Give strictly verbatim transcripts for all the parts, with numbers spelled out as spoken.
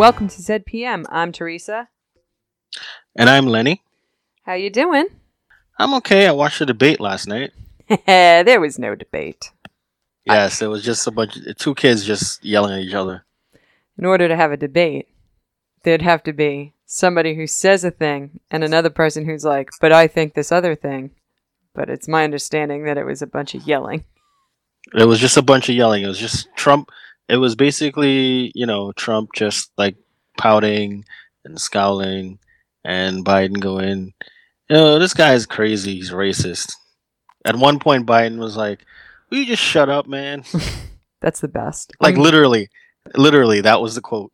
Welcome to Z P M. I'm Teresa. And I'm Lenny. How you doing? I'm okay. I watched the debate last night. There was no debate. Yes, I... it was just a bunch of two kids just yelling at each other. In order to have a debate, there'd have to be somebody who says a thing and another person who's like, but I think this other thing. But it's my understanding that it was a bunch of yelling. It was just a bunch of yelling. It was just Trump. It was basically, you know, Trump just like pouting and scowling, and Biden going, you know, this guy is crazy. He's racist. At one point, Biden was like, will you just shut up, man? That's the best. Like, mm-hmm. literally, literally, that was the quote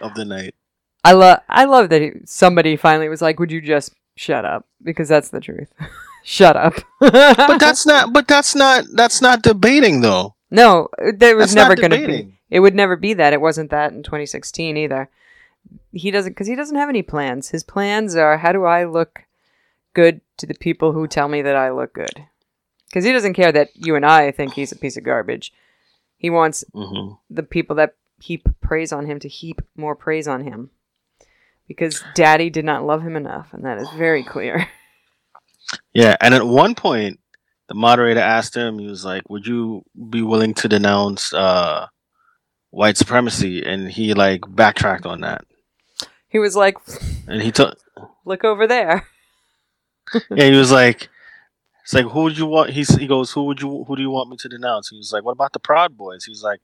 of the night. I love I love that he, somebody finally was like, would you just shut up? Because that's the truth. Shut up. But that's not but that's not that's not debating though. No, there was that's never going to be. It would never be that. It wasn't that in twenty sixteen either. He doesn't cuz he doesn't have any plans. His plans are, how do I look good to the people who tell me that I look good? Cuz he doesn't care that you and I think he's a piece of garbage. He wants mm-hmm. the people that heap praise on him to heap more praise on him. Because daddy did not love him enough, and that is very clear. Yeah, and at one point, the moderator asked him, he was like, would you be willing to denounce uh, white supremacy? And he, like, backtracked on that. He was like, and he took look over there. Yeah, he was like, it's like, who would you want? He, he goes, who would you? Who do you want me to denounce? He was like, what about the Proud Boys? He was like,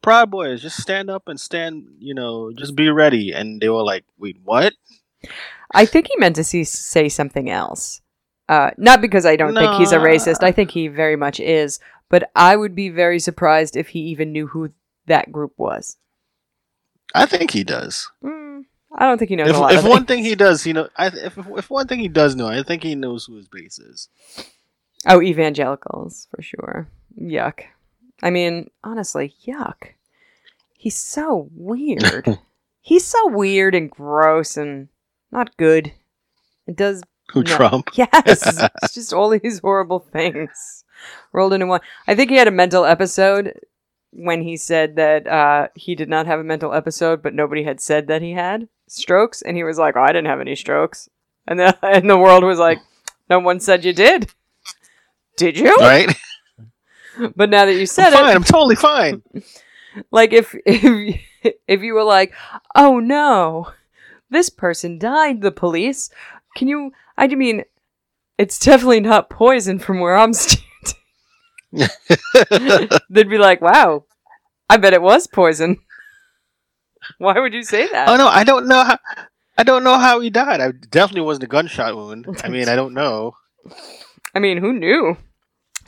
Proud Boys, just stand up and stand, you know, just be ready. And they were like, wait, what? I think he meant to see, say something else. Uh, not because I don't no. think he's a racist. I think he very much is. But I would be very surprised if he even knew who that group was. I think he does. Mm, I don't think he knows if, a lot if of one things. thing he does, you know, I, if if one thing he does know, I think he knows who his base is. Oh, evangelicals, for sure. Yuck. I mean, honestly, yuck. He's so weird. He's so weird and gross and not good. It does... Who, no. Trump? Yes. It's just all these horrible things rolled into one. I think he had a mental episode when he said that uh, he did not have a mental episode, but nobody had said that he had strokes. And he was like, oh, I didn't have any strokes. And the, and the world was like, no one said you did. Did you? Right. But now that you said I'm fine, it. Fine. I'm totally fine. Like if if if you were like, oh, no, this person died, the police. Can you... I mean, it's definitely not poison from where I'm standing. They'd be like, wow, I bet it was poison. Why would you say that? Oh, no, I don't know how, I don't know how he died. I definitely wasn't a gunshot wound. I mean, I don't know. I mean, who knew?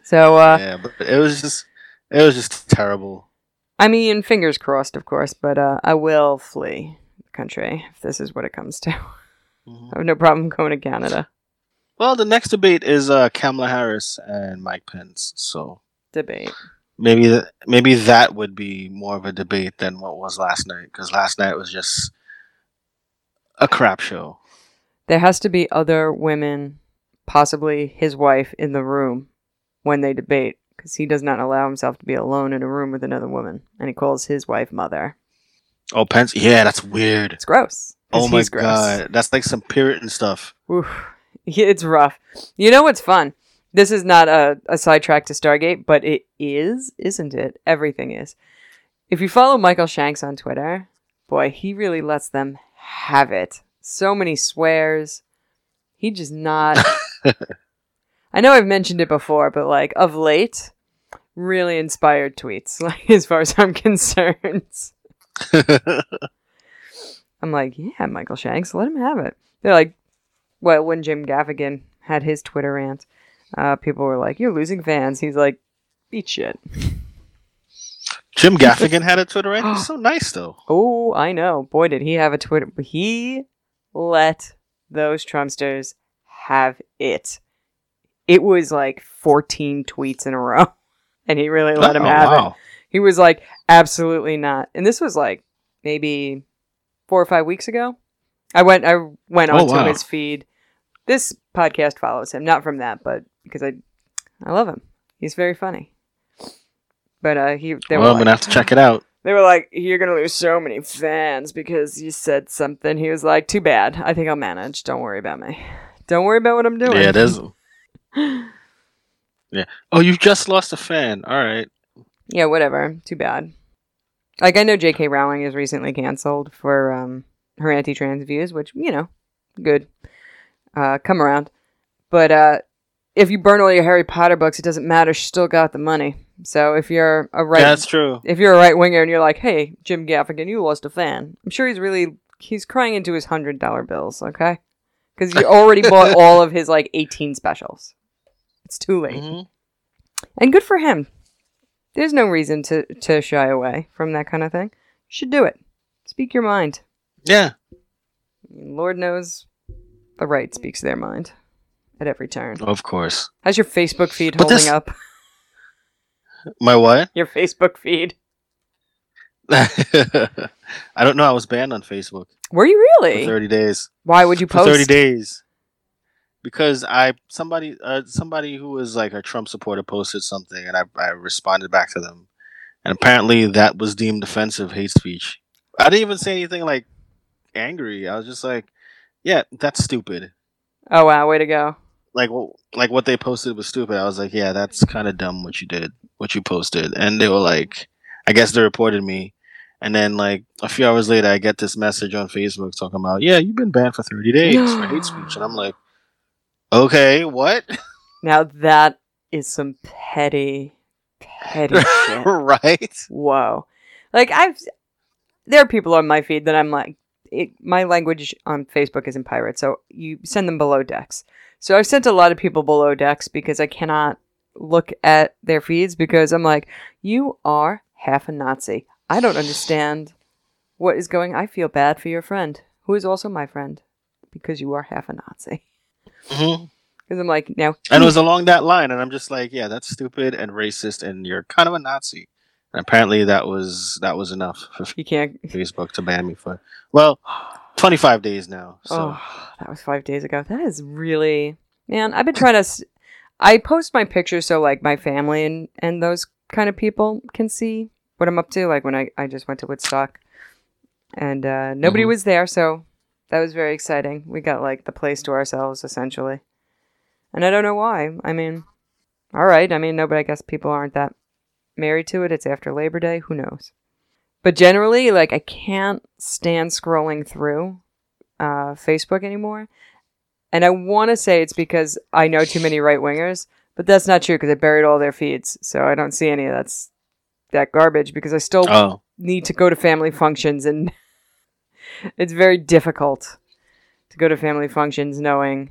So, uh... yeah, but it was just, it was just terrible. I mean, fingers crossed, of course, but uh, I will flee the country if this is what it comes to. I have no problem going to Canada. Well, the next debate is uh, Kamala Harris and Mike Pence. So debate. Maybe th- maybe that would be more of a debate than what was last night, because last night was just a crap show. There has to be other women, possibly his wife, in the room when they debate, because he does not allow himself to be alone in a room with another woman, and he calls his wife mother. Oh, Pence? Yeah, that's weird. It's gross. Oh my god, that's like some Puritan stuff. Oof. It's rough. You know what's fun? This is not a, a sidetrack to Stargate, but it is, isn't it? Everything is. If you follow Michael Shanks on Twitter, boy, he really lets them have it. So many swears. He just not... I know I've mentioned it before, but like, of late, really inspired tweets, like, as far as I'm concerned. I'm like, yeah, Michael Shanks, let him have it. They're like, well, when Jim Gaffigan had his Twitter rant, uh, people were like, you're losing fans. He's like, eat shit. Jim Gaffigan had a Twitter rant? He's so nice, though. Oh, I know. Boy, did he have a Twitter. He let those Trumpsters have it. It was like fourteen tweets in a row, and he really let oh, him have wow. it. He was like, absolutely not. And this was like maybe... Four or five weeks ago, I went. I went onto oh, wow. his feed. This podcast follows him, not from that, but because I, I love him. He's very funny. But uh, he. They well, were I'm like, gonna have to check it out. They were like, you're going to lose so many fans because you said something. He was like, too bad. I think I'll manage. Don't worry about me. Don't worry about what I'm doing. Yeah, it is. Yeah. Oh, you just lost a fan. All right. Yeah, whatever. Too bad. Like, I know J K Rowling is recently canceled for um, her anti-trans views, which, you know, good. Uh, come around. But uh, if you burn all your Harry Potter books, it doesn't matter. She still got the money. So if you're a right, yeah, that's true. If you're a right winger and you're like, hey, Jim Gaffigan, you lost a fan. I'm sure he's really he's crying into his hundred dollar bills, okay? Because you already bought all of his like eighteen specials. It's too late. Mm-hmm. And good for him. There's no reason to, to shy away from that kind of thing. You should do it. Speak your mind. Yeah. Lord knows the right speaks their mind at every turn. Of course. How's your Facebook feed but holding this- up? My what? Your Facebook feed. I don't know. I was banned on Facebook. Were you really? For thirty days. Why would you post? For thirty days. Because I somebody uh, somebody who was like a Trump supporter posted something, and I, I responded back to them, and apparently that was deemed offensive hate speech. I didn't even say anything like angry. I was just like, yeah, that's stupid. Oh wow! Way to go. Like, well, like what they posted was stupid. I was like, yeah, that's kind of dumb what you did, what you posted. And they were like, I guess they reported me. And then like a few hours later, I get this message on Facebook talking about, yeah, you've been banned for thirty days for hate speech. And I'm like, okay, what? Now that is some petty, petty shit. Right? Whoa. Like I've, there are people on my feed that I'm like, it, my language on Facebook is in pirate, so you send them below decks. So I've sent a lot of people below decks because I cannot look at their feeds because I'm like, you are half a Nazi. I don't understand what is going on. I feel bad for your friend, who is also my friend, because you are half a Nazi. Mm-hmm. Because I'm like, no. And it was along that line, and I'm just like, yeah, that's stupid and racist, and you're kind of a Nazi. And apparently that was that was enough for you can't... Facebook to ban me for, well, twenty-five days now. So. Oh, that was five days ago. That is really... Man, I've been trying to... I post my pictures so, like, my family and, and those kind of people can see what I'm up to. Like, when I, I just went to Woodstock. And uh, nobody mm-hmm. was there, so that was very exciting. We got, like, the place to ourselves, essentially. And I don't know why. I mean, all right. I mean, no, but I guess people aren't that married to it. It's after Labor Day. Who knows? But generally, like, I can't stand scrolling through uh, Facebook anymore. And I want to say it's because I know too many right-wingers, but that's not true because I buried all their feeds. So I don't see any of that's, that garbage because I still oh. need to go to family functions. And it's very difficult to go to family functions knowing.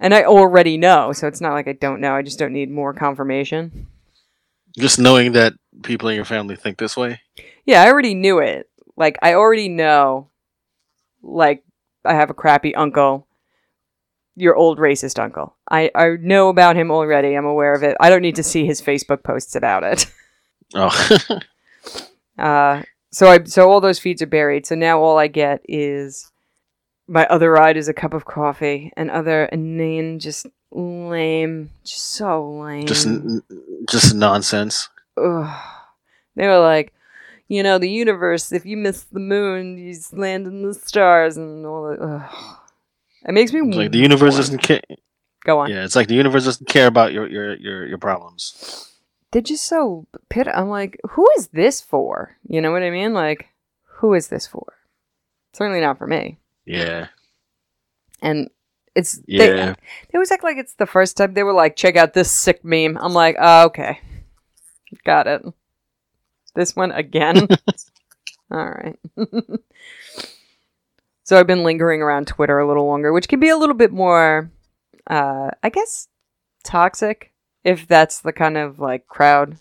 And I already know, so it's not like I don't know. I just don't need more confirmation. Just knowing that people in your family think this way? Yeah, I already knew it. Like, I already know, like, I have a crappy uncle, your old racist uncle. I, I know about him already. I'm aware of it. I don't need to see his Facebook posts about it. Oh. uh, so I so all those feeds are buried. So now all I get is my other ride is a cup of coffee and other inane just... Lame. Just so lame. Just just nonsense. Ugh. They were like, you know, the universe, if you miss the moon, you just land in the stars and all that. Ugh. It makes me... It's like the universe doesn't care. Go on. Yeah, it's like the universe doesn't care about your, your, your, your problems. They're just so... Pit- I'm like, who is this for? You know what I mean? Like, who is this for? Certainly not for me. Yeah. And... It's yeah. they, they always act like it's the first time. They were like, check out this sick meme. I'm like, oh, okay. Got it. This one again? All right. So I've been lingering around Twitter a little longer, which can be a little bit more, uh, I guess, toxic, if that's the kind of like crowd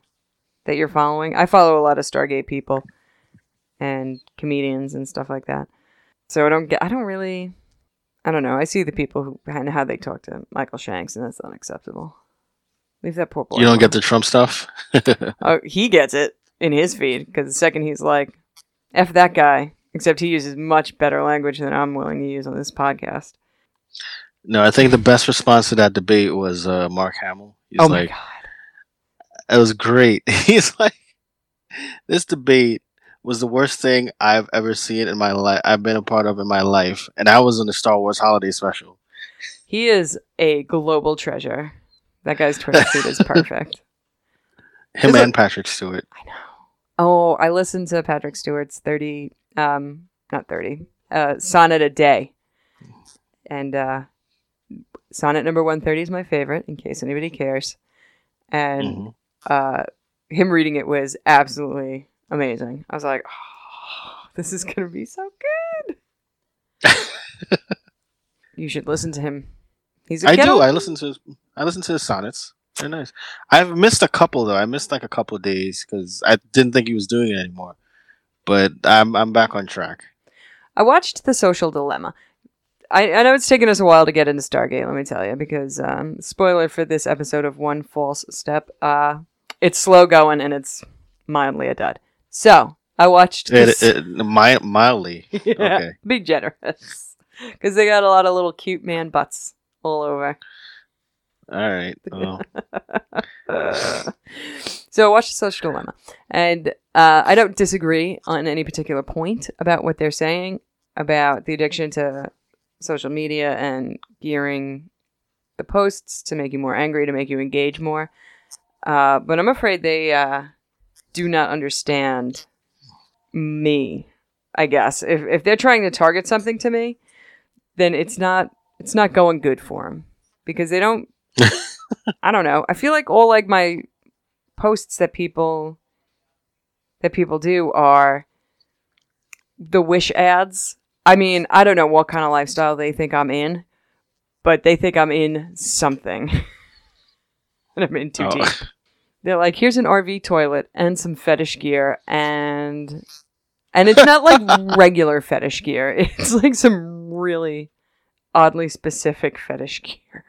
that you're following. I follow a lot of Stargate people and comedians and stuff like that. So I don't get, I don't really... I don't know. I see the people who and how they talk to Michael Shanks, and that's unacceptable. Leave that poor boy. You don't alone. Get the Trump stuff? Oh, he gets it in his feed, because the second he's like, F that guy, except he uses much better language than I'm willing to use on this podcast. No, I think the best response to that debate was uh, Mark Hamill. He's oh, like, my God. It was great. He's like, this debate was the worst thing I've ever seen in my life. I've been a part of in my life. And I was in the Star Wars holiday special. He is a global treasure. That guy's Twitter feed is perfect. Him There's and like, Patrick Stewart. I know. Oh, I listened to Patrick Stewart's thirty, um, not thirty, uh, sonnet a day. And uh, sonnet number one thirty is my favorite, in case anybody cares. And mm-hmm. uh, him reading it was absolutely amazing. I was like, oh, this is going to be so good. You should listen to him. He's a I kettle. do. I listen to his, I listen to his sonnets. They're nice. I've missed a couple though. I missed like a couple of days because I didn't think he was doing it anymore. But I'm I'm back on track. I watched The Social Dilemma. I, I know it's taken us a while to get into Stargate. Let me tell you, because um, spoiler for this episode of One False Step, uh, it's slow going and it's mildly a dud. So I watched this. It, it, my, mildly. Yeah, okay. Be generous, because they got a lot of little cute man butts all over. All right. Oh. So I watched The Social Dilemma, and uh, I don't disagree on any particular point about what they're saying about the addiction to social media and gearing the posts to make you more angry, to make you engage more. Uh, but I'm afraid they uh, do not understand me, I guess. If if they're trying to target something to me, then it's not it's not going good for them, because they don't. I don't know. I feel like all like my posts that people that people do are the wish ads. I mean, I don't know what kind of lifestyle they think I'm in, but they think I'm in something. And I'm in too oh. deep. They're like, here's an R V toilet and some fetish gear, and and it's not like regular fetish gear. It's like some really oddly specific fetish gear.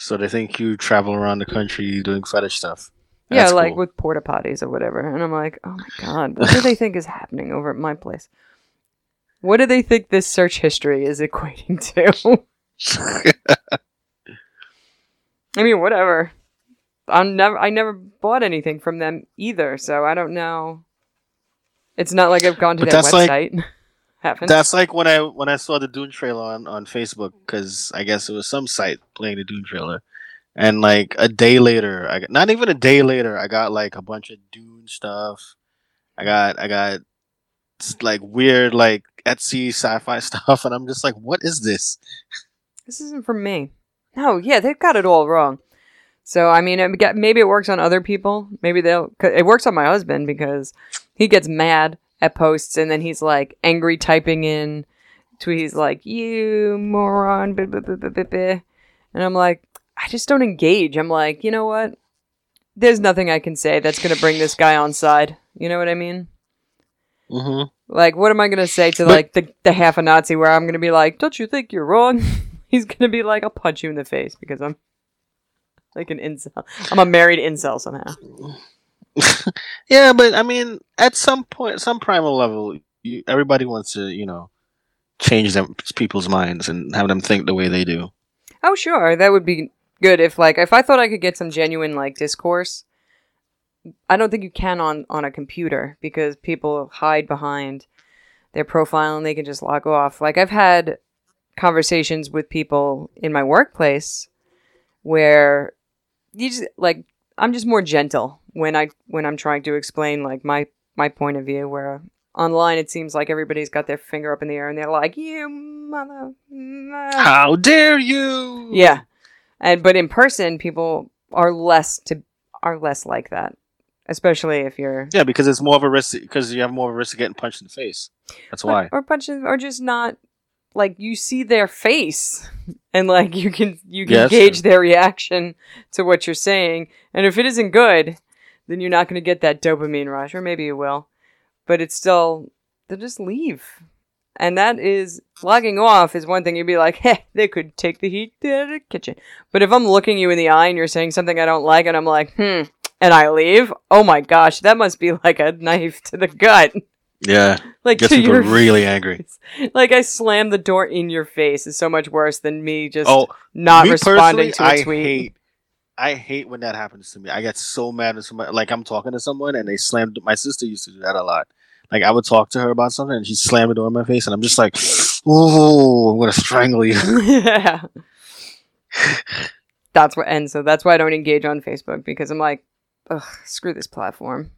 So they think you travel around the country doing fetish stuff. That's yeah, like cool. With porta potties or whatever. And I'm like, oh my God, what do they think is happening over at my place? What do they think this search history is equating to? I mean, whatever. I'm never. I never bought anything from them either, so I don't know. It's not like I've gone to but their website. Like- Happens. That's like when I when I saw the Dune trailer on, on Facebook, because I guess it was some site playing the Dune trailer, and like a day later, I got, not even a day later, I got like a bunch of Dune stuff. I got I got like weird like Etsy sci-fi stuff, and I'm just like, what is this? This isn't for me. No, yeah, they've got it all wrong. So I mean, it, maybe it works on other people. Maybe they'll. It works on my husband because he gets mad at posts, and then he's like angry typing in tweets like, you moron, blah, blah, blah, blah, blah, blah. And I'm like, I just don't engage. I'm like, you know what? There's nothing I can say that's going to bring this guy on side. You know what I mean? Mm-hmm. Like, what am I going to say to like the, the half a Nazi where I'm going to be like, don't you think you're wrong? He's going to be like, I'll punch you in the face because I'm like an incel. I'm a married incel somehow. Yeah, but I mean, at some point, some primal level, you, everybody wants to, you know, change them people's minds and have them think the way they do. Oh, sure, that would be good if, like, if I thought I could get some genuine like discourse. I don't think you can on on a computer because people hide behind their profile and they can just log off. Like, I've had conversations with people in my workplace where you just like I'm just more gentle. When I when I'm trying to explain like my, my point of view, where online it seems like everybody's got their finger up in the air and they're like, you mother, mother. How dare you? Yeah, and but in person people are less to are less like that, especially if you're yeah because it's more of a risk because you have more of a risk of getting punched in the face. That's why or, or punched or just not like you see their face and like you can you can yes. gauge their reaction to what you're saying, and if it isn't good, then you're not going to get that dopamine rush, or maybe you will. But it's still, they'll just leave. And that is, logging off is one thing. You'd be like, hey, they could take the heat to the kitchen. But if I'm looking you in the eye and you're saying something I don't like, and I'm like, hmm, and I leave, oh my gosh, that must be like a knife to the gut. Yeah, like gets people really angry. Like I slam the door in your face is so much worse than me just oh, not me responding to a I tweet. Hate- I hate when that happens to me. I get so mad at somebody. Like, I'm talking to someone and they slam. My sister used to do that a lot. Like, I would talk to her about something, and she'd slam the door in my face, and I'm just like, "Ooh, I'm gonna strangle you." Yeah. That's what, and so that's why I don't engage on Facebook, because I'm like, ugh, screw this platform.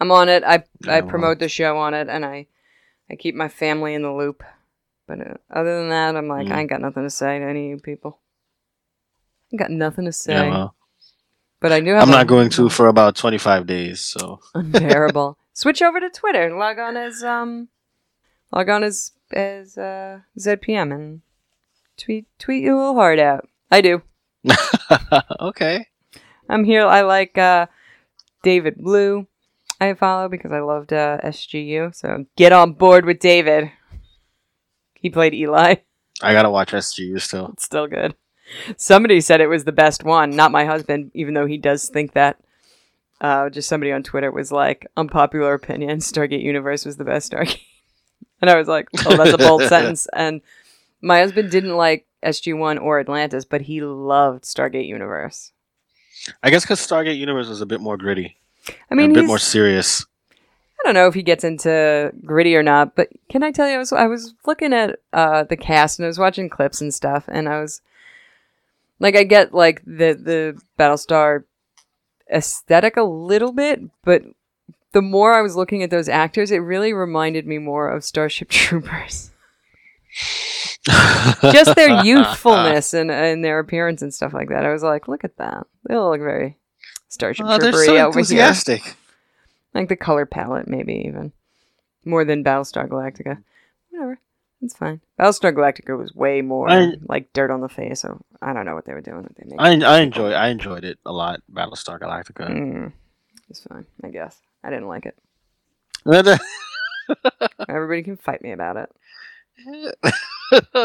I'm on it. I I, I promote the show on it, and I I keep my family in the loop. But uh, other than that, I'm like, mm. I ain't got nothing to say to any of you people. I got nothing to say. Yeah, well, but I do have. I'm not going to for about twenty-five days. So terrible. Switch over to Twitter. Log on as um, log on as as uh, Z P M and tweet tweet your little heart out. I do. Okay. I'm here. I like uh, David Blue. I follow because I loved uh, S G U. So get on board with David. He played Eli. I gotta watch S G U still. It's still good. Somebody said it was the best one. Not my husband, even though he does think that. Uh, just somebody on Twitter was like, unpopular opinion, Stargate Universe was the best Stargate. And I was like, oh, that's a bold sentence. And my husband didn't like S G one or Atlantis, but he loved Stargate Universe. I guess because Stargate Universe was a bit more gritty. I mean, a bit more serious. I don't know if he gets into gritty or not, but can I tell you, I was, I was looking at uh, the cast, and I was watching clips and stuff, and I was like, I get like the, the Battlestar aesthetic a little bit, but the more I was looking at those actors, it really reminded me more of Starship Troopers. Just their youthfulness and, and their appearance and stuff like that. I was like, look at that. They all look very Starship oh, Trooper-y so over enthusiastic. Here. Like the color palette, maybe even. More than Battlestar Galactica. Whatever. It's fine. Battlestar Galactica was way more I, like dirt on the face. So I don't know what they were doing. They made I I enjoy I enjoyed it a lot. Battlestar Galactica. Mm, it's fine, I guess. I didn't like it. Everybody can fight me about it.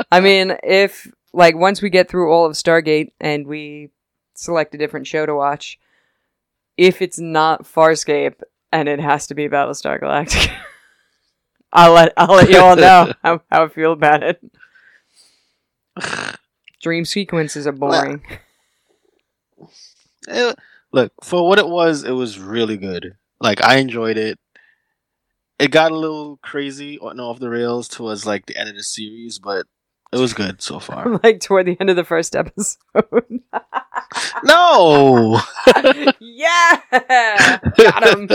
I mean, if like once we get through all of Stargate and we select a different show to watch, if it's not Farscape and it has to be Battlestar Galactica. I'll let I'll let you all know how, how I feel about it. Dream sequences are boring. Look, for what it was, it was really good. Like, I enjoyed it. It got a little crazy and off the rails towards like the end of the series, but it was good so far. Like toward the end of the first episode. No. Yeah. Got him.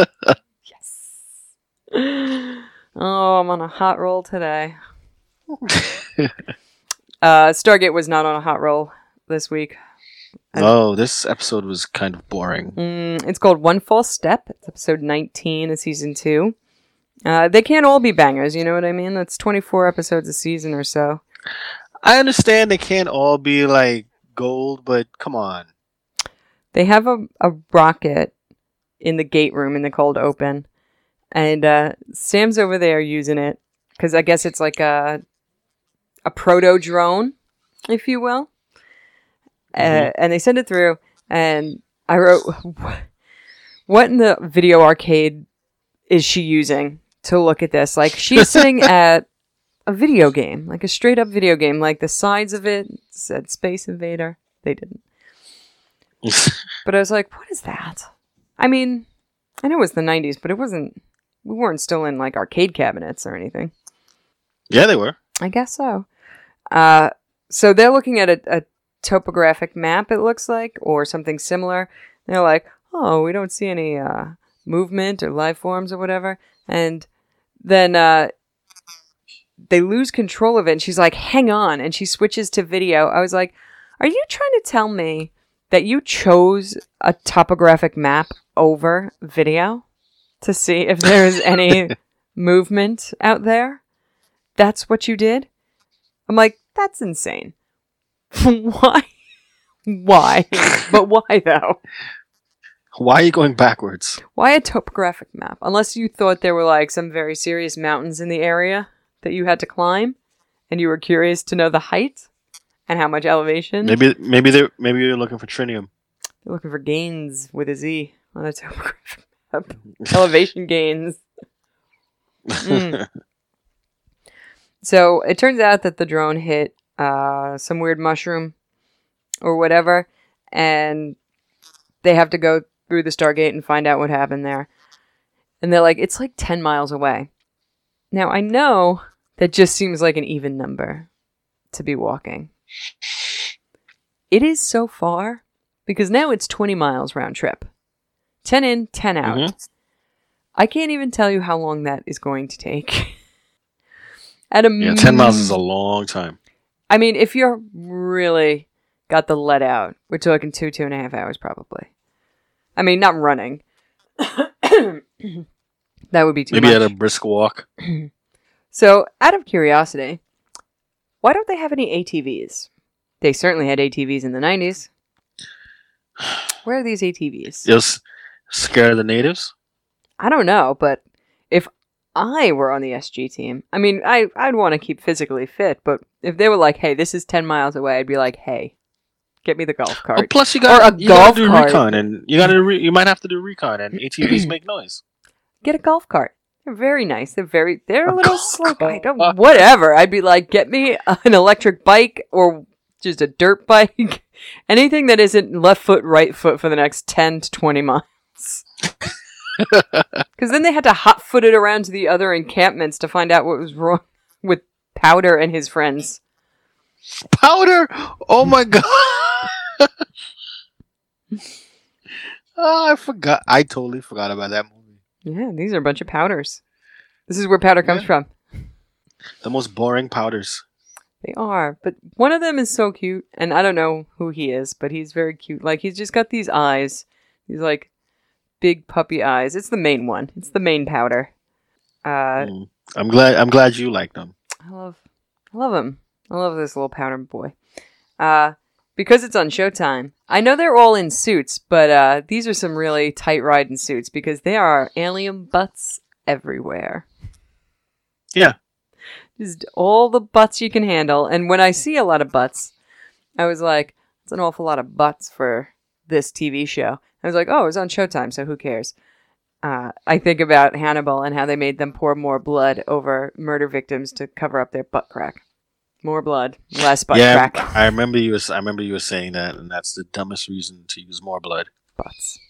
Yes. Oh, I'm on a hot roll today. uh, Stargate was not on a hot roll this week. Oh, this episode was kind of boring. Mm, it's called One False Step. It's episode nineteen of season two. Uh, they can't all be bangers, you know what I mean? That's twenty-four episodes a season or so. I understand they can't all be like gold, but come on. They have a, a rocket in the gate room in the cold open. And uh, Sam's over there using it because I guess it's like a a proto drone, if you will. Mm-hmm. Uh, and they send it through. And I wrote, "What in the video arcade is she using to look at this? Like she's sitting at a video game, like a straight up video game. Like the sides of it said Space Invader. They didn't. But I was like, what is that? I mean, I know it was the nineties, but it wasn't." We weren't still in, like, arcade cabinets or anything. Yeah, they were. I guess so. Uh, so they're looking at a, a topographic map, it looks like, or something similar. They're like, oh, we don't see any uh, movement or life forms or whatever. And then uh, they lose control of it, and she's like, hang on. And she switches to video. I was like, are you trying to tell me that you chose a topographic map over video? To see if there is any movement out there. That's what you did? I'm like, that's insane. Why? Why? But why, though? Why are you going backwards? Why a topographic map? Unless you thought there were, like, some very serious mountains in the area that you had to climb, and you were curious to know the height and how much elevation. Maybe maybe they're, maybe you're looking for tritium. They're looking for gains with a Z on a topographic map. Elevation gains. Mm. So it turns out that the drone hit uh, some weird mushroom or whatever, and they have to go through the Stargate and find out what happened there. And they're like, it's like ten miles away. Now, I know that just seems like an even number to be walking. It is so far because now it's twenty miles round trip. ten in, ten out. Mm-hmm. I can't even tell you how long that is going to take. At a yeah, m- ten miles is a long time. I mean, if you're really got the let out, we're talking two, two and a half hours probably. I mean, not running. That would be too Maybe much. Maybe at a brisk walk. So, out of curiosity, why don't they have any A T Vs? They certainly had A T Vs in the nineties. Where are these A T Vs? Just scare the natives? I don't know, but if I were on the S G team, I mean, I, I'd want to keep physically fit, but if they were like, hey, this is ten miles away, I'd be like, hey, get me the golf cart. Oh, plus, you got to do cart. recon, and you, gotta re- you might have to do recon, and A T Vs make noise. Get a golf cart. They're very nice. They're very, they're a little slow. I don't, whatever. I'd be like, get me an electric bike or just a dirt bike. Anything that isn't left foot, right foot for the next ten to twenty miles. Because then they had to hot foot it around to the other encampments to find out what was wrong with Powder and his friends. Powder? Oh my God. Oh, I forgot. I totally forgot about that movie. Yeah, these are a bunch of powders. This is where powder comes yeah. from. The most boring powders. They are, but one of them is so cute, and I don't know who he is, but he's very cute. Like, he's just got these eyes. He's like big puppy eyes. It's the main one. It's the main powder. Uh, mm. I'm glad. I'm glad you like them. I love. I love him. I love this little powder boy. Uh, Because it's on Showtime. I know they're all in suits, but uh, these are some really tight riding suits because there are alien butts everywhere. Yeah. Just all the butts you can handle. And when I see a lot of butts, I was like, it's an awful lot of butts for this T V show. I was like, oh, it's on Showtime, so who cares? Uh, I think about Hannibal and how they made them pour more blood over murder victims to cover up their butt crack. More blood, less butt yeah, crack. I remember you. Was, I remember you were saying that, and that's the dumbest reason to use more blood. Butts,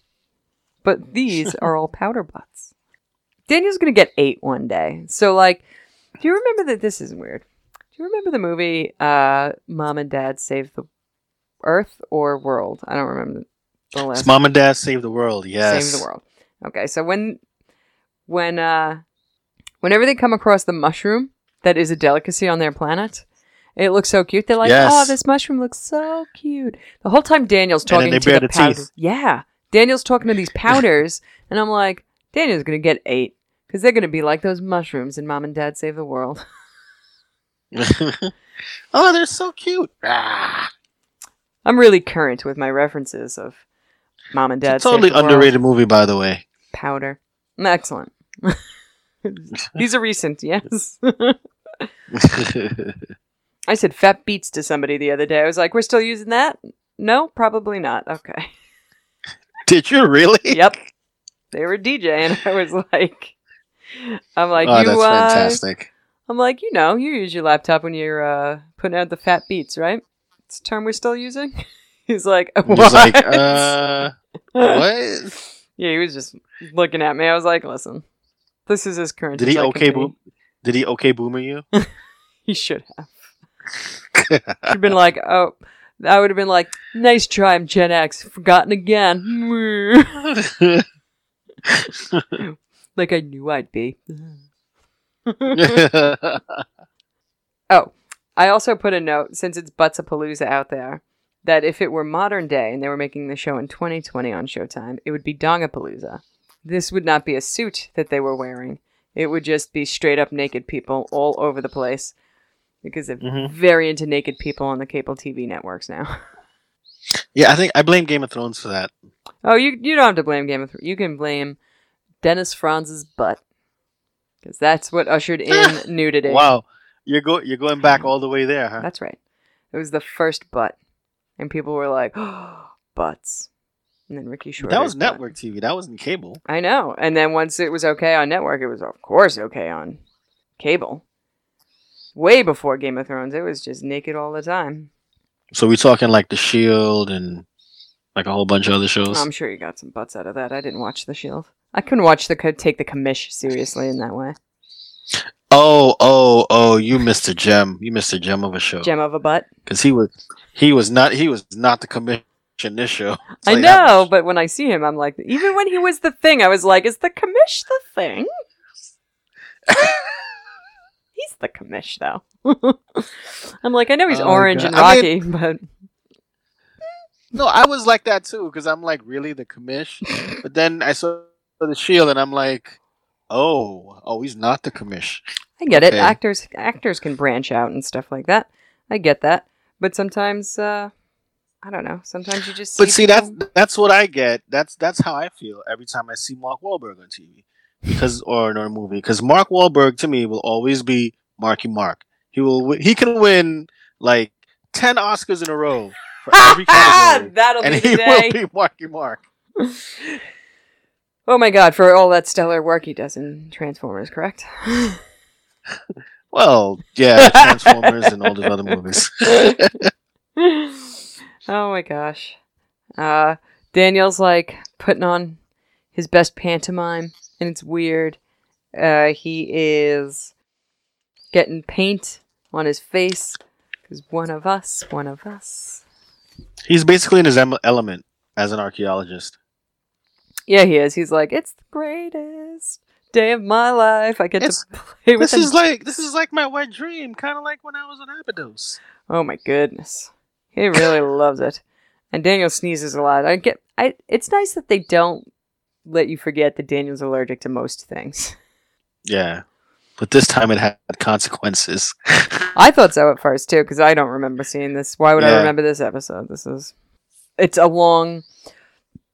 but these are all powder butts. Daniel's gonna get eight one day. So, like, do you remember that? This isn't weird. Do you remember the movie uh, "Mom and Dad Save the Earth" or "World"? I don't remember the last. It's "Mom and Dad Save the World." Yes, Save the World. Okay, so when, when, uh, whenever they come across the mushroom that is a delicacy on their planet. It looks so cute. They're like, yes. Oh, this mushroom looks so cute. The whole time Daniel's talking to the, the powders. Yeah. Daniel's talking to these powders. And I'm like, Daniel's going to get eight. Because they're going to be like those mushrooms in Mom and Dad Save the World. Oh, they're so cute. Ah. I'm really current with my references of Mom and Dad it's Save totally the World. Totally underrated movie, by the way. Powder. Excellent. These are recent, yes. I said fat beats to somebody the other day. I was like, we're still using that? No, probably not. Okay. Did you really? Yep. They were DJing. I was like, I'm like, oh, you, that's uh, fantastic. I'm like, you know, you use your laptop when you're uh, putting out the fat beats, right? It's a term we're still using. He's like, what? He's like, uh, what? Yeah, he was just looking at me. I was like, listen, this is his current. Did he okay boom? Did he okay boomer you? He should have. Should have been like, oh, I would have been like, nice try, I'm Gen X, forgotten again. Like I knew I'd be. Oh, I also put a note, since it's Buttsapalooza out there, that if it were modern day and they were making the show in twenty twenty on Showtime, it would be Dongapalooza. This would not be a suit that they were wearing. It would just be straight up naked people all over the place. Because they're mm-hmm. very into naked people on the cable T V networks now. Yeah, I think I blame Game of Thrones for that. Oh, you you don't have to blame Game of Thrones. You can blame Dennis Franz's butt. Because that's what ushered in nudity. Wow. You're, go- you're going back all the way there, huh? That's right. It was the first butt. And people were like, oh, butts. And then Ricky Schroder. That was network butt. T V. That wasn't cable. I know. And then once it was okay on network, it was, of course, okay on cable. Way before Game of Thrones, it was just naked all the time. So we're talking like The Shield and like a whole bunch of other shows? I'm sure you got some butts out of that. I didn't watch The Shield. I couldn't watch the co- take the commish seriously in that way. Oh, oh, oh! You missed a gem. You missed a gem of a show. Gem of a butt. Because he was, he was not, he was not the commish in this show. It's I like, know, but when I see him, I'm like, even when he was the thing, I was like, is the commish the thing? He's the commish, though. I'm like, I know he's oh orange and rocky, I mean, but no, I was like that too because I'm like, really, the commish? But then I saw The Shield, and I'm like, oh, oh, he's not the commish. I get okay. it. Actors, actors can branch out and stuff like that. I get that, but sometimes, uh, I don't know. Sometimes you just. See but see, people... that's that's what I get. That's that's how I feel every time I see Mark Wahlberg on T V. Because or in a movie, because Mark Wahlberg to me will always be Marky Mark. He will he can win like ten Oscars in a row for every category, That'll and be he day. will be Marky Mark. Oh my God! For all that stellar work he does in Transformers, correct? Well, yeah, Transformers and all those other movies. Oh my gosh! Uh, Daniel's like putting on his best pantomime. And it's weird. Uh, he is getting paint on his face because one of us, one of us. He's basically in his em- element as an archaeologist. Yeah, he is. He's like, it's the greatest day of my life. I get it's, to play with. This him. is like this is like my wet dream, kind of like when I was on Abydos. Oh my goodness, he really loves it. And Daniel sneezes a lot. I get. I. It's nice that they don't. Let you forget that Daniel's allergic to most things. Yeah. But this time it had consequences. I thought so at first, too, because I don't remember seeing this. Why would yeah. I remember this episode? This is... It's a long...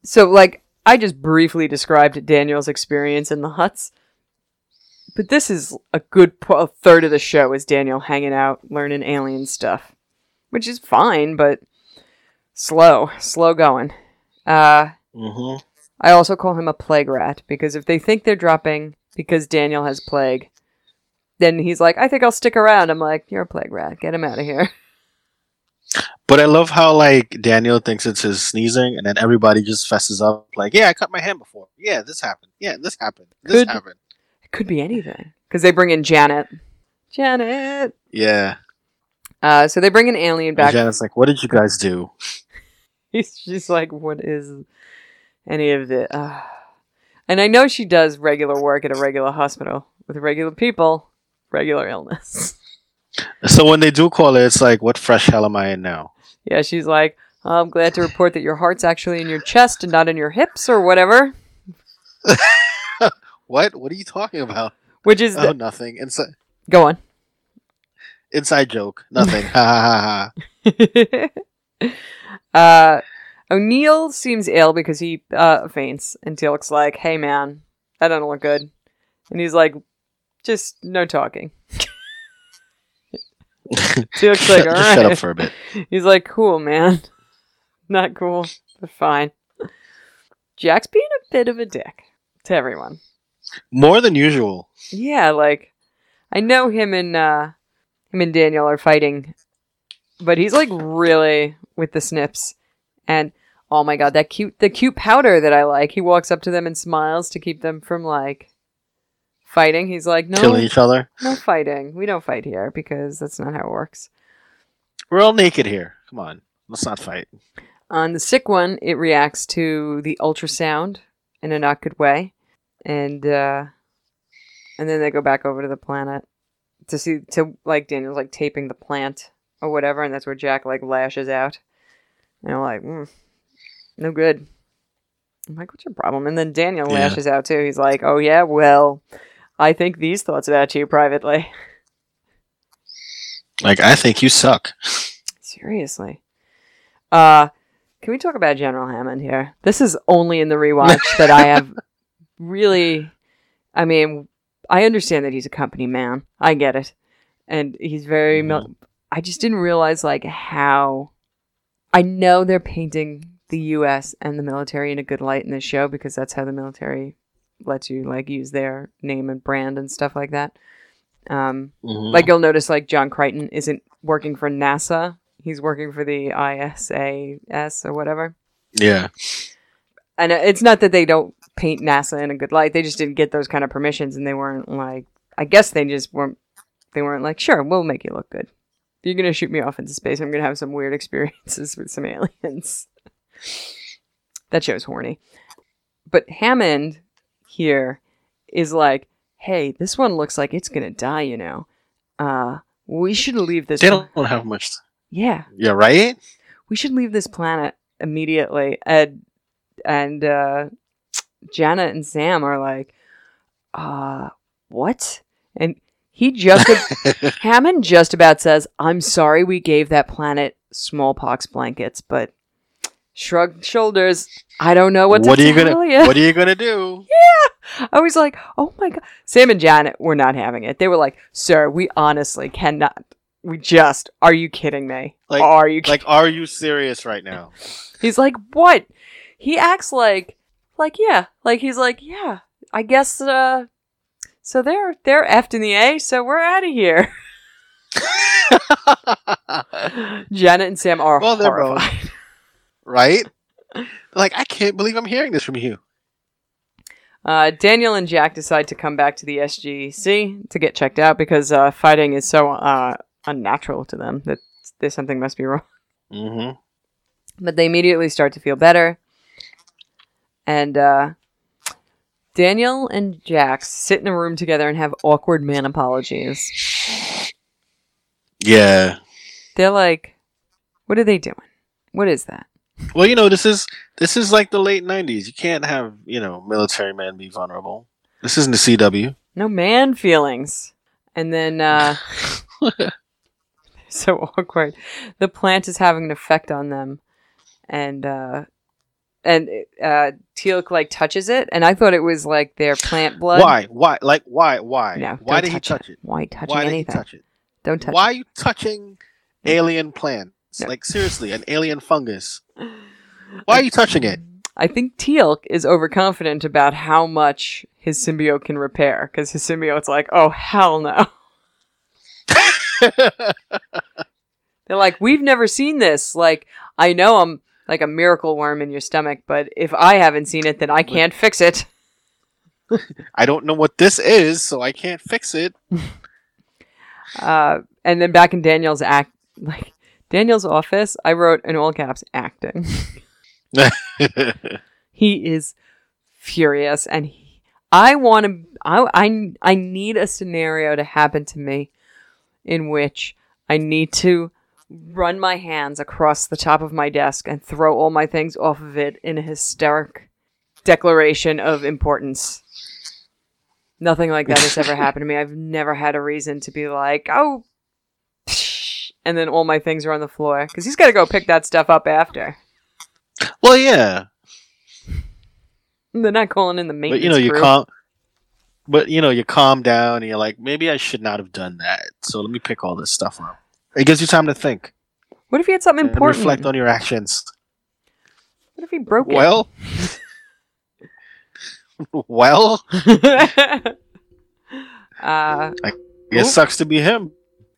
So, like, I just briefly described Daniel's experience in the huts. But this is a good po- a third of the show is Daniel hanging out, learning alien stuff. Which is fine, but... Slow. Slow going. Uh... Mm-hmm. I also call him a plague rat, because if they think they're dropping because Daniel has plague, then he's like, I think I'll stick around. I'm like, you're a plague rat. Get him out of here. But I love how, like, Daniel thinks it's his sneezing, and then everybody just fesses up, like, yeah, I cut my hand before. Yeah, this happened. Yeah, this happened. This could, happened. It could be anything. Because they bring in Janet. Janet! Yeah. Uh, so they bring an alien back. And Janet's like, what did you guys do? He's just like, what is... Any of the, uh... and I know she does regular work at a regular hospital with regular people, regular illness. So when they do call her, it's like, what fresh hell am I in now? Yeah, she's like, oh, I'm glad to report that your heart's actually in your chest and not in your hips or whatever. What? What are you talking about? Which is oh the... nothing. Inside. Go on. Inside joke. Nothing. Ha ha ha ha. Uh. O'Neill seems ill because he uh, faints, and Teal'c's like, hey man, that doesn't look good. And he's like, just no talking. Teal'c's like, all right. Shut up for a bit. He's like, cool, man. Not cool, but fine. Jack's being a bit of a dick to everyone. More than usual. Yeah, like, I know him and, uh, him and Daniel are fighting, but he's like really with the snips. And oh my God, that cute, the cute powder that I like. He walks up to them and smiles to keep them from like fighting. He's like, no, killing each other. No fighting. We don't fight here because that's not how it works. We're all naked here. Come on. Let's not fight. On the sick one, it reacts to the ultrasound in a not good way. And, uh, and then they go back over to the planet to see, to like Daniel's like taping the plant or whatever. And that's where Jack like lashes out. And I'm like, mm, no good. I'm like, what's your problem? And then Daniel yeah. lashes out too. He's like, oh yeah, well, I think these thoughts about you privately. Like, I think you suck. Seriously. Uh, can we talk about General Hammond here? This is only in the rewatch that I have really, I mean, I understand that he's a company man. I get it. And he's very, mil- mm. I just didn't realize like how... I know they're painting the U S and the military in a good light in this show because that's how the military lets you like use their name and brand and stuff like that. Um, mm-hmm. Like you'll notice, like John Crichton isn't working for NASA; he's working for the I S A S or whatever. Yeah, and it's not that they don't paint NASA in a good light. They just didn't get those kind of permissions, and they weren't like, I guess they just weren't, they weren't like, sure, we'll make you look good. You're going to shoot me off into space. I'm going to have some weird experiences with some aliens. That show's horny. But Hammond here is like, hey, this one looks like it's going to die, you know. Uh, we should leave this. They don't pl- have much. Yeah. Yeah, right? We should leave this planet immediately. And, and uh, Janet and Sam are like, uh, what? And he just, ab- Hammond just about says, I'm sorry we gave that planet smallpox blankets, but shrugged shoulders. I don't know what, what to are you tell gonna, you. What are you going to do? Yeah. I was like, oh my God. Sam and Janet were not having it. They were like, sir, we honestly cannot. We just, are you kidding me? Like, are you kidding? Like, are you serious right now? He's like, what? He acts like, like, yeah. Like, he's like, yeah, I guess, uh, so they're, they're effed in the A, so we're out of here. Janet and Sam are well, they're horrified. Both. Right? Like, I can't believe I'm hearing this from you. Uh, Daniel and Jack decide to come back to the S G C to get checked out because uh, fighting is so uh, unnatural to them that there's something must be wrong. Mm-hmm. But they immediately start to feel better. And uh, Daniel and Jack sit in a room together and have awkward man apologies. Yeah. They're like, what are they doing? What is that? Well, you know, this is this is like the late nineties. You can't have, you know, military men be vulnerable. This isn't the C W. No man feelings. And then, uh... so awkward. The plant is having an effect on them. And, uh... And, uh, Teal'c, like, touches it. And I thought it was, like, their plant blood. Why? Why? Like, why? Why? No, why did touch he touch it? it? Why touching why anything? Why did he touch it? Don't touch why it. Why are you touching alien plant? No. Like, seriously, an alien fungus. Why are you touching it? I think Teal'c is overconfident about how much his symbiote can repair, because his symbiote's like, oh, hell no. They're like, we've never seen this. Like, I know I'm like a miracle worm in your stomach, but if I haven't seen it, then I can't fix it. I don't know what this is, so I can't fix it. uh, and then back in Daniel's act, like, Daniel's office, I wrote in all caps, acting. He is furious, and he, I want to, I, I, I need a scenario to happen to me in which I need to run my hands across the top of my desk and throw all my things off of it in a hysteric declaration of importance. Nothing like that has ever happened to me. I've never had a reason to be like, oh, and then all my things are on the floor. Because he's got to go pick that stuff up after. Well, yeah. They're not calling in the maintenance crew. But, you know, you calm, but, you know, you calm down and you're like, maybe I should not have done that. So let me pick all this stuff up. It gives you time to think. What if he had something and important? Reflect on your actions. What if he broke it? Well? Well? uh, I guess it sucks to be him.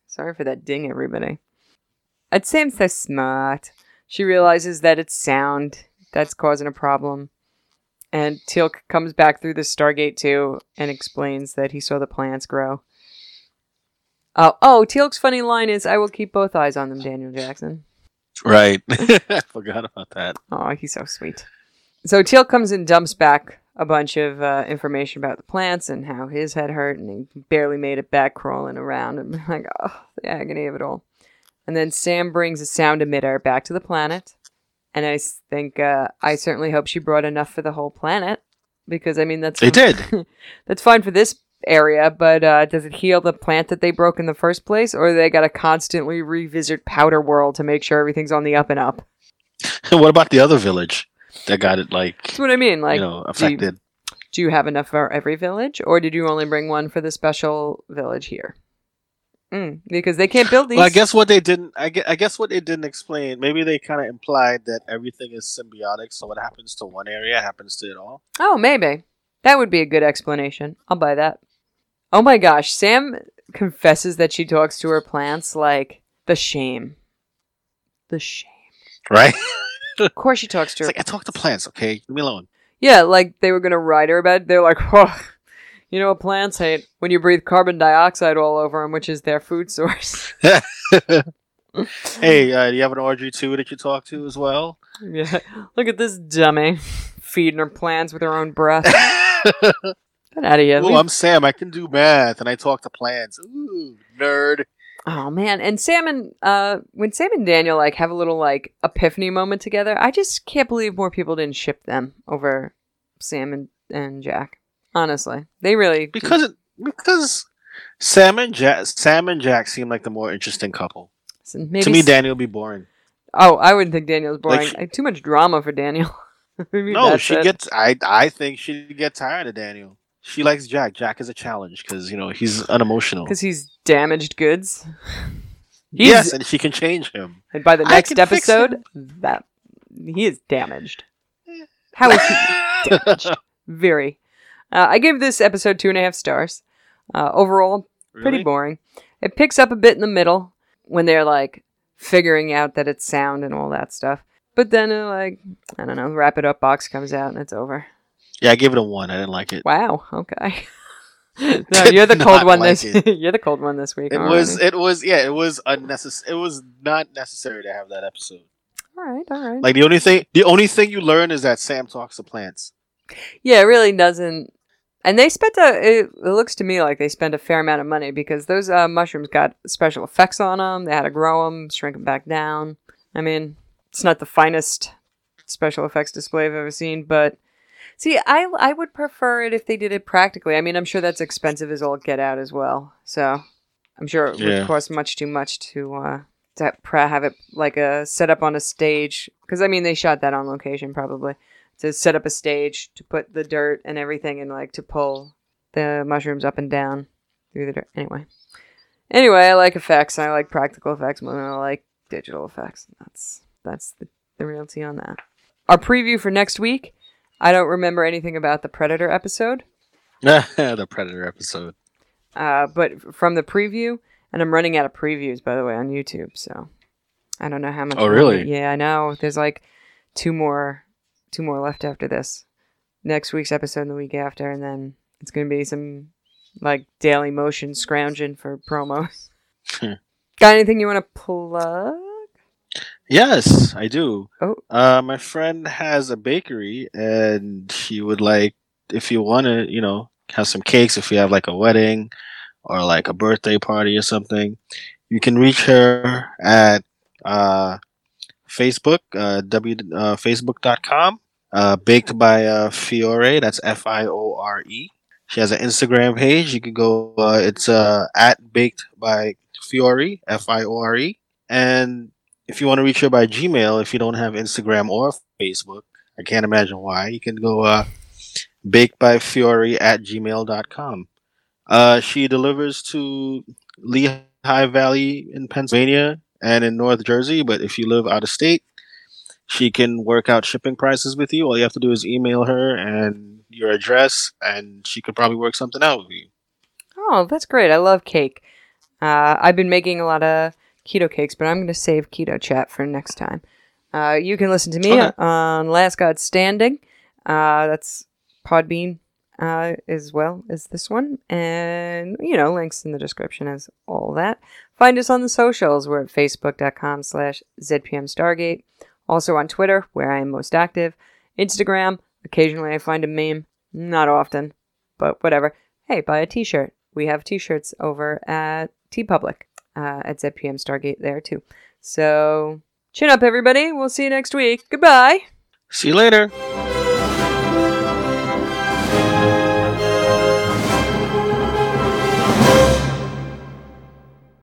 Sorry for that ding, everybody. And Sam's so smart. She realizes that it's sound that's causing a problem. And Teal'c comes back through the Stargate two and explains that he saw the plants grow. Uh, oh, Teal'c's funny line is, I will keep both eyes on them, Daniel Jackson. Right. I forgot about that. Oh, he's so sweet. So Teal'c comes and dumps back a bunch of uh, information about the plants and how his head hurt and he barely made it back crawling around and like, oh, the agony of it all. And then Sam brings a sound emitter back to the planet. And I think, uh, I certainly hope she brought enough for the whole planet because, I mean, that's... They did. That's fine for this area, but uh, does it heal the plant that they broke in the first place, or they got to constantly revisit Powder World to make sure everything's on the up and up? And what about the other village? That got it, like... That's what I mean, like... You know, affected. Do you, do you have enough for every village, or did you only bring one for the special village here? Mm, because they can't build these... Well, I guess what they didn't... I guess, I guess what they didn't explain, maybe they kind of implied that everything is symbiotic, so what happens to one area happens to it all. Oh, maybe. That would be a good explanation. I'll buy that. Oh my gosh, Sam confesses that she talks to her plants like, the shame. The shame. Right? Of course she talks to her. It's like, I talk to plants, okay? Leave me alone. Yeah, like, they were gonna write her about it. They're like, oh, you know what plants hate? When you breathe carbon dioxide all over them, which is their food source. Hey, uh, do you have an R G two that you talk to as well? Yeah. Look at this dummy feeding her plants with her own breath. Get out of here. Ooh, I'm Sam. I can do math, and I talk to plants. Ooh, nerd. Oh, man. And Sam and, uh, when Sam and Daniel, like, have a little, like, epiphany moment together, I just can't believe more people didn't ship them over Sam and, and Jack. Honestly. They really... Because, it, because Sam and Jack, Sam and Jack seem like the more interesting couple. Maybe to me, Daniel would be boring. Oh, I wouldn't think Daniel's boring. Like, I, too much drama for Daniel. No, she it. gets... I, I think she'd get tired of Daniel. She likes Jack. Jack is a challenge because, you know, he's unemotional. Because he's damaged goods. He's, yes, and she can change him. And by the next episode, that he is damaged. How is he damaged? Very. Uh, I gave this episode two and a half stars. Uh, overall, really? Pretty boring. It picks up a bit in the middle when they're, like, figuring out that it's sound and all that stuff. But then, uh, like, I don't know, wrap it up box comes out and it's over. Yeah, I gave it a one. I didn't like it. Wow. Okay. No, you're the cold one like this. You're the cold one this week. It already. was. It was. Yeah. It was unnecessary. It was not necessary to have that episode. All right. All right. Like the only thing. The only thing you learn is that Sam talks to plants. Yeah, it really doesn't. And they spent a. It, it looks to me like they spent a fair amount of money because those uh, mushrooms got special effects on them. They had to grow them, shrink them back down. I mean, it's not the finest special effects display I've ever seen, but. See, I, I would prefer it if they did it practically. I mean, I'm sure that's expensive as all get out as well. So I'm sure it yeah. would cost much too much to uh, to have it like a set up on a stage. Because, I mean, they shot that on location probably. To set up a stage, to put the dirt and everything and like to pull the mushrooms up and down through the dirt. Anyway. Anyway, I like effects. I like practical effects more than I like digital effects. That's, that's the, the reality on that. Our preview for next week. I don't remember anything about the Predator episode. The Predator episode. Uh, but from the preview, and I'm running out of previews, by the way, on YouTube, so I don't know how much. Oh, really? Yeah, I know. There's like two more, two more left after this. Next week's episode and the week after, and then it's going to be some like Daily Motion scrounging for promos. Hmm. Got anything you want to plug? Yes, I do. Oh. Uh, my friend has a bakery, and she would like, if you want to, you know, have some cakes, if you have like a wedding or like a birthday party or something, you can reach her at uh, Facebook, uh, w, uh, facebook dot com, uh, baked by uh, Fiore, that's F I O R E. She has an Instagram page. You can go, uh, it's uh, at baked by Fiore, F I O R E, and if you want to reach her by Gmail, if you don't have Instagram or Facebook, I can't imagine why, you can go uh, bakedbyfiore at gmail dot com. Uh, she delivers to Lehigh Valley in Pennsylvania and in North Jersey, but if you live out of state, she can work out shipping prices with you. All you have to do is email her and your address, and she could probably work something out with you. Oh, that's great. I love cake. Uh, I've been making a lot of keto cakes, but I'm going to save keto chat for next time. Uh, you can listen to me okay. on Last God Standing. Uh, that's Podbean uh, as well as this one. And, you know, links in the description as all that. Find us on the socials. We're at facebook dot com slash Z P M Stargate. Also on Twitter, where I am most active. Instagram, occasionally I find a meme. Not often, but whatever. Hey, buy a t-shirt. We have t-shirts over at TeePublic. Uh, at Z P M Stargate there too. So, chin up everybody. We'll see you next week. Goodbye. See you later.